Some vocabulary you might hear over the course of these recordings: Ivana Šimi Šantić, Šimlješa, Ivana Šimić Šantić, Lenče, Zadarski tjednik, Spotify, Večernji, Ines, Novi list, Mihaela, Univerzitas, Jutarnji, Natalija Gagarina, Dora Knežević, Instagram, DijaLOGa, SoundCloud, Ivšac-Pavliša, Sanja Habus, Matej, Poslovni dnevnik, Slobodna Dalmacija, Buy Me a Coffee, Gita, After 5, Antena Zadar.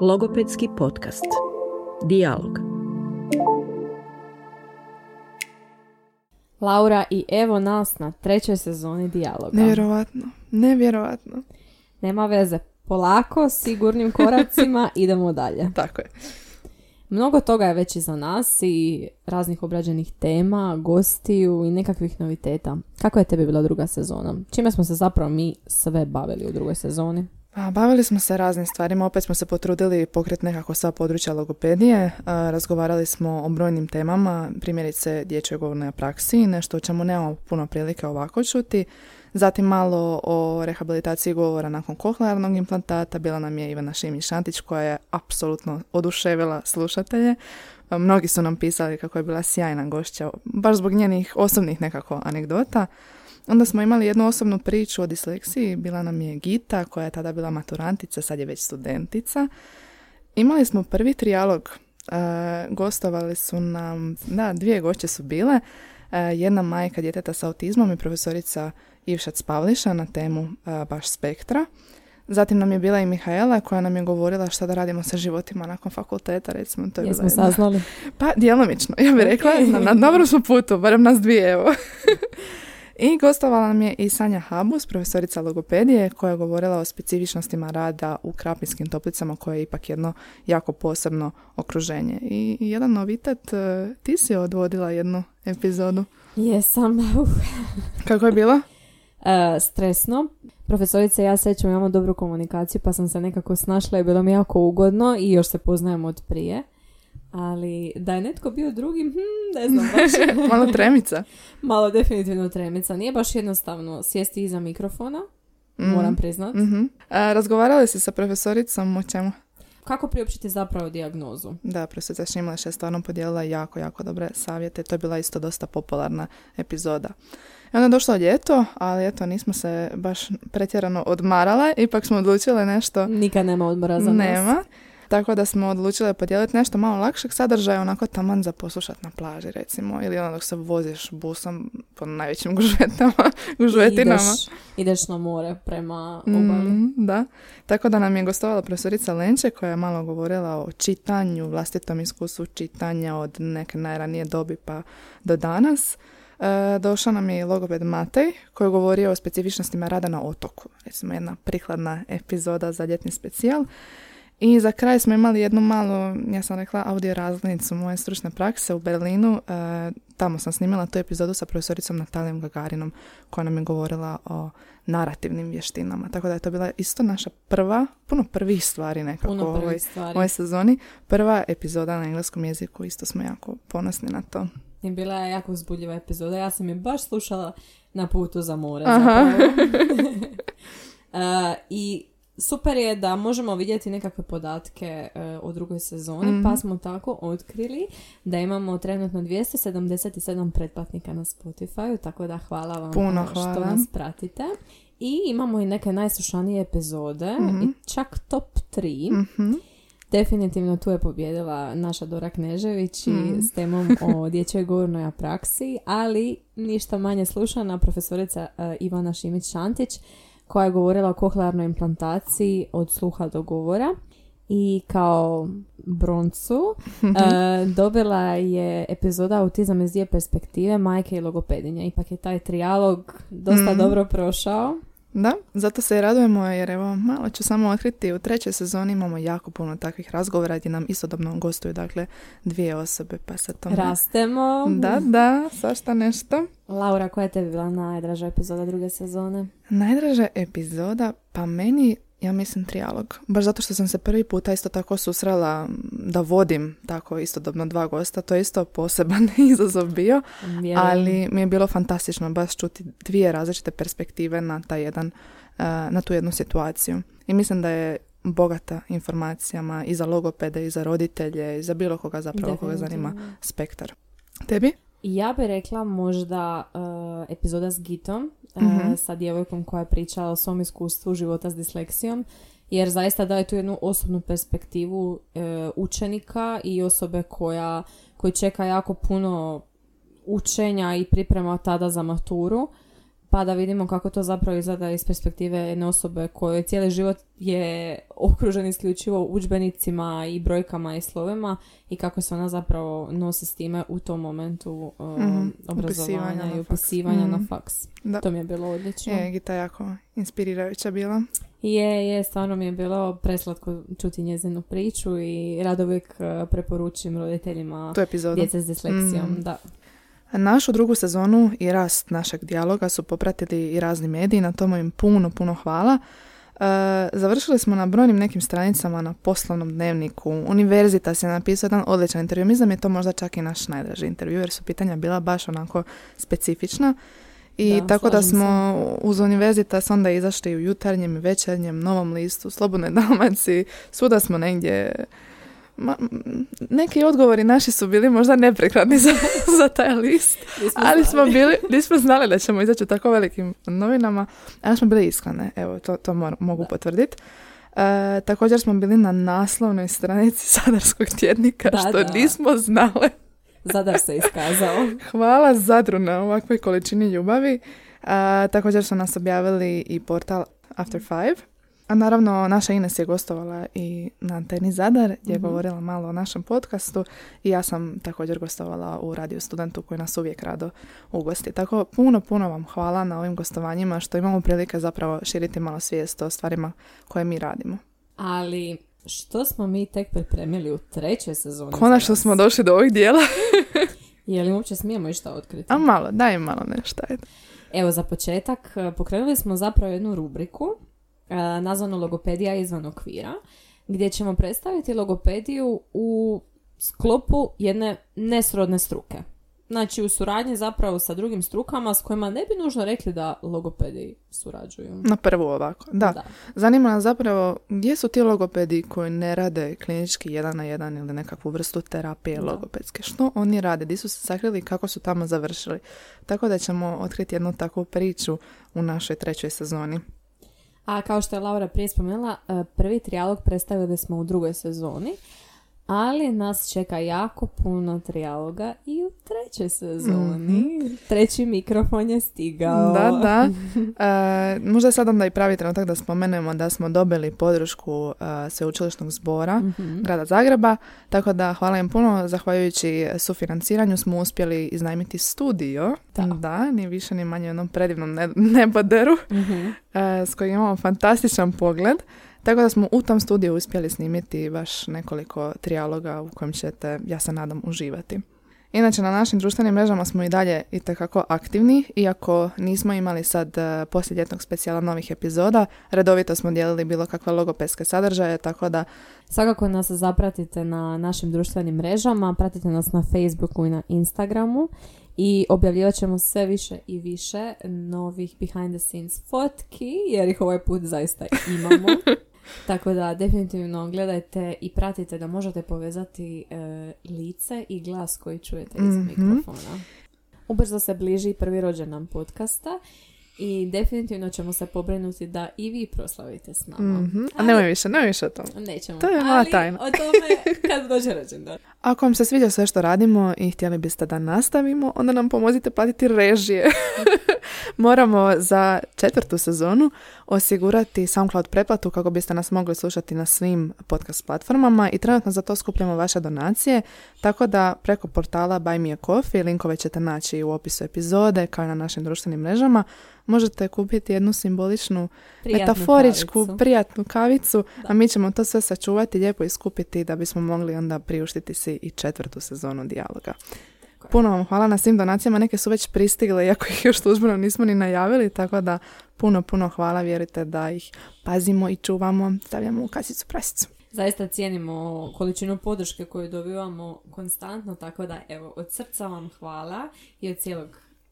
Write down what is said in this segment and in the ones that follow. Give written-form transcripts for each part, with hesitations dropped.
Logopedski podcast. Dijalog. Laura, i evo nas na trećoj sezoni Dijaloga. Nevjerovatno. Nema veze. Polako, sigurnim koracima idemo dalje. Tako je. Mnogo toga je već iza nas i raznih obrađenih tema, gostiju i nekakvih noviteta. Kako je tebi bila druga sezona? Čime smo se zapravo mi sve bavili u drugoj sezoni? Bavili smo se raznim stvarima, opet smo se potrudili pokret nekako sva područja logopedije, razgovarali smo o brojnim temama, primjerice dječjoj govornoj praksi, nešto o čemu nemamo puno prilike ovako čuti, zatim malo o rehabilitaciji govora nakon kohlearnog implantata, bila nam je Ivana Šimi Šantić koja je apsolutno oduševila slušatelje. Mnogi su nam pisali kako je bila sjajna gošća, baš zbog njenih osobnih nekako anegdota. Onda smo imali jednu osobnu priču o disleksiji, bila nam je Gita koja je tada bila maturantica, sad je već studentica. Imali smo prvi trijalog, gostovali su nam, dvije gošće su bile, jedna majka djeteta s autizmom i profesorica Ivšac-Pavliša na temu baš spektra. Zatim nam je bila i Mihaela koja nam je govorila šta da radimo sa životima nakon fakulteta, recimo. To je jesmo bila saznali? Pa, djelomično, ja bih rekla, na dobrom smo putu, barem nas dvije, evo. I gostovala nam je i Sanja Habus, profesorica logopedije, koja je govorila o specifičnostima rada u krapinskim toplicama, koje je ipak jedno jako posebno okruženje. I jedan novitet, ti si odvodila jednu epizodu. Jesam. Kako je bilo? Stresno. Profesorice, ja sećam, imamo dobru komunikaciju, pa sam se nekako snašla i bilo mi jako ugodno i još se poznajemo od prije. Ali da je netko bio drugi, ne znam baš. Malo tremica. Malo definitivno tremica. Nije baš jednostavno sjesti iza mikrofona, moram priznati. Mm-hmm. Razgovarali si sa profesoricom o čemu? Kako priopćiti zapravo dijagnozu? Da, profesorica Šimlješa je stvarno podijelila jako dobre savjete. To je bila isto dosta popularna epizoda. I onda je došlo ljeto, ali eto, nismo se baš pretjerano odmarale. Ipak smo odlučile nešto. Nikad nema odmora za nas. Nema. Tako da smo odlučile podijeliti nešto malo lakšeg sadržaja, onako taman za poslušati na plaži, recimo. Ili ono dok se voziš busom po najvećim gužvetinama. Ideš na more prema obali. Da. Tako da nam je gostovala profesorica Lenče koja je malo govorila o čitanju, vlastitom iskustvu čitanja od neke najranije dobi pa do danas. Došao nam je i logoped Matej koji je govorio o specifičnostima rada na otoku. Recimo jedna prikladna epizoda za ljetni specijal. I za kraj smo imali jednu malu, ja sam rekla, audio razglednicu moje stručne prakse u Berlinu. Tamo sam snimila tu epizodu sa profesoricom Natalijom Gagarinom koja nam je govorila o narativnim vještinama. Tako da je to bila isto naša prva, puno prvih stvari nekako u ovoj sezoni. Prva epizoda na engleskom jeziku, isto smo jako ponosni na to. I bila je jako uzbudljiva epizoda, ja sam je baš slušala na putu za more. Aha. I super je da možemo vidjeti nekakve podatke o drugoj sezoni, pa smo tako otkrili da imamo trenutno 277 pretplatnika na Spotify-u, tako da hvala vam puno, što nas pratite. I imamo i neke najslušanije epizode, i čak top 3. Mm-hmm. Definitivno tu je pobijedila naša Dora Knežević s temom o dječjoj govornoj praksi, ali ništa manje slušana profesorica Ivana Šimić Šantić, koja je govorila o kohlearnoj implantaciji od sluha do govora. I kao broncu dobila je epizoda Autizam iz dvije perspektive, majke i logopedinja. Ipak je taj trijalog dosta dobro prošao. Da, zato se i radujemo jer evo malo ću samo otkriti. U trećoj sezoni imamo jako puno takvih razgovora gdje nam istodobno gostuju dakle dvije osobe pa sa tome. Rastemo. Da, svašta nešto. Laura, koja je tebi bila najdraža epizoda druge sezone? Najdraža epizoda? Pa meni, ja mislim trijalog. Baš zato što sam se prvi puta isto tako susrela da vodim tako istodobno dva gosta. To je isto poseban izazov bio, ali mi je bilo fantastično baš čuti dvije različite perspektive na na tu jednu situaciju. I mislim da je bogata informacijama i za logopede, i za roditelje, i za bilo koga zapravo koga zanima spektar. Tebi? Ja bih rekla možda epizoda s Gitom, sa djevojkom koja je pričala o svom iskustvu života s disleksijom, jer zaista daje tu jednu osobnu perspektivu učenika i osobe koji čeka jako puno učenja i priprema tada za maturu. pa da vidimo kako to zapravo izgleda iz perspektive jedne osobe koje cijeli život je okružen isključivo udžbenicima i brojkama i slovima i kako se ona zapravo nosi s time u tom momentu obrazovanja i upisivanja na faks. Da. To mi je bilo odlično. Je Gita jako inspirirajuća bila. Je, stvarno mi je bilo preslatko čuti njezinu priču i rado uvijek preporučim roditeljima djece s disleksijom. Mm. Da. Našu drugu sezonu i rast našeg dijaloga su popratili i razni mediji, na tomu im puno hvala. Završili smo na brojnim nekim stranicama na Poslovnom dnevniku. Univerzitas je napisao jedan odličan intervju. Mislim, je to možda čak i naš najdraži intervju jer su pitanja bila baš onako specifična. I da, tako da smo uz Univerzitas onda izašli u Jutarnjem, Večernjem, Novom listu, Slobodnoj Dalmaciji. Svuda smo negdje... Neki odgovori naši su bili možda neprikladni za taj list, ali nismo znali da ćemo izaći u tako velikim novinama, ali smo bili iskrene, evo, to mogu potvrditi. Također smo bili na naslovnoj stranici Zadarskog tjednika, nismo znali. Zadar se iskazao. Hvala Zadru na ovakvoj količini ljubavi. Također su nas objavili i portal After 5. A naravno, naša Ines je gostovala i na Anteni Zadar, gdje je govorila malo o našem podcastu i ja sam također gostovala u Radio Studentu koji nas uvijek rado ugosti. Tako puno vam hvala na ovim gostovanjima što imamo prilike zapravo širiti malo svijest o stvarima koje mi radimo. Ali što smo mi tek pripremili u trećoj sezoni? Konačno smo došli do ovih dijela. Je li uopće smijemo išta otkriti? A malo, daj malo nešto. Evo, za početak pokrenuli smo zapravo jednu rubriku nazvanu Logopedija izvan okvira, gdje ćemo predstaviti logopediju u sklopu jedne nesrodne struke. Znači u suradnji zapravo sa drugim strukama s kojima ne bi nužno rekli da logopedi surađuju. Na prvu ovako, da. Zanima nas zapravo gdje su ti logopedi koji ne rade klinički 1 na 1 ili nekakvu vrstu terapije logopedske. Što oni rade, gdje su se sakrili i kako su tamo završili. Tako da ćemo otkriti jednu takvu priču u našoj trećoj sezoni. A kao što je Laura prije spomenula, prvi trijalog predstavili smo u drugoj sezoni, ali nas čeka jako puno trijaloga i u trećoj sezoni. Mm-hmm. Treći mikrofon je stigao. Da. Možda je sad onda i pravi trenutak da spomenemo da smo dobili podršku sveučilišnog zbora Grada Zagreba, tako da hvala im puno. Zahvaljujući sufinanciranju smo uspjeli iznajmiti studio. Da, ni više ni manje u jednom predivnom neboderu s kojim imamo fantastičan pogled. Tako da smo u tom studiju uspjeli snimiti baš nekoliko trijaloga u kojem ćete, ja se nadam, uživati. Inače, na našim društvenim mrežama smo i dalje itekako aktivni, iako nismo imali sad poslije ljetnog specijala novih epizoda, redovito smo dijelili bilo kakve logopedske sadržaje, tako da... Svakako nas zapratite na našim društvenim mrežama, pratite nas na Facebooku i na Instagramu i objavljivat ćemo sve više i više novih behind the scenes fotki, jer ih ovaj put zaista imamo. Tako da definitivno gledajte i pratite da možete povezati lice i glas koji čujete iz mikrofona. Ubrzo se bliži prvi rođendan podcasta i definitivno ćemo se pobrinuti da i vi proslavite s nama. A nemoj više o tom. Nećemo, to je mala tajna. O tome kad dođe rođendan. Ako vam se sviđa sve što radimo i htjeli biste da nastavimo, onda nam pomozite platiti režije. Moramo za 4. sezonu osigurati SoundCloud pretplatu kako biste nas mogli slušati na svim podcast platformama i trenutno za to skupljamo vaše donacije, tako da preko portala Buy Me a Coffee, linkove ćete naći u opisu epizode kao i na našim društvenim mrežama, možete kupiti jednu simboličnu, metaforičku, prijatnu kavicu, a mi ćemo to sve sačuvati, lijepo iskupiti da bismo mogli onda priuštiti si i 4. sezonu dijaloga. Puno vam hvala na svim donacijama, neke su već pristigle iako ih još službeno nismo ni najavili, tako da puno hvala, vjerujte da ih pazimo i čuvamo, stavljamo u kasicu prasicu. Zaista cijenimo količinu podrške koju dobivamo konstantno, tako da evo, od srca vam hvala i od cijelog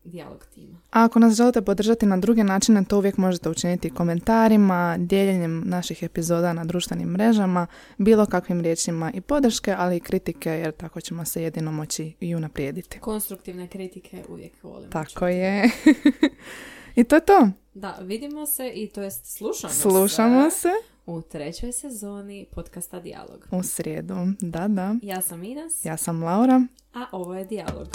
dijalog tima. A ako nas želite podržati na druge načine, to uvijek možete učiniti komentarima, dijeljenjem naših epizoda na društvenim mrežama, bilo kakvim riječima i podrške, ali i kritike, jer tako ćemo se jedino moći i unaprijediti. Konstruktivne kritike uvijek volimo. Tako je. I to je to. Da, vidimo se i to jest slušamo se u trećoj sezoni podcasta Dijalog. U srijedu, da. Ja sam Ines. Ja sam Laura. A ovo je Dijalog.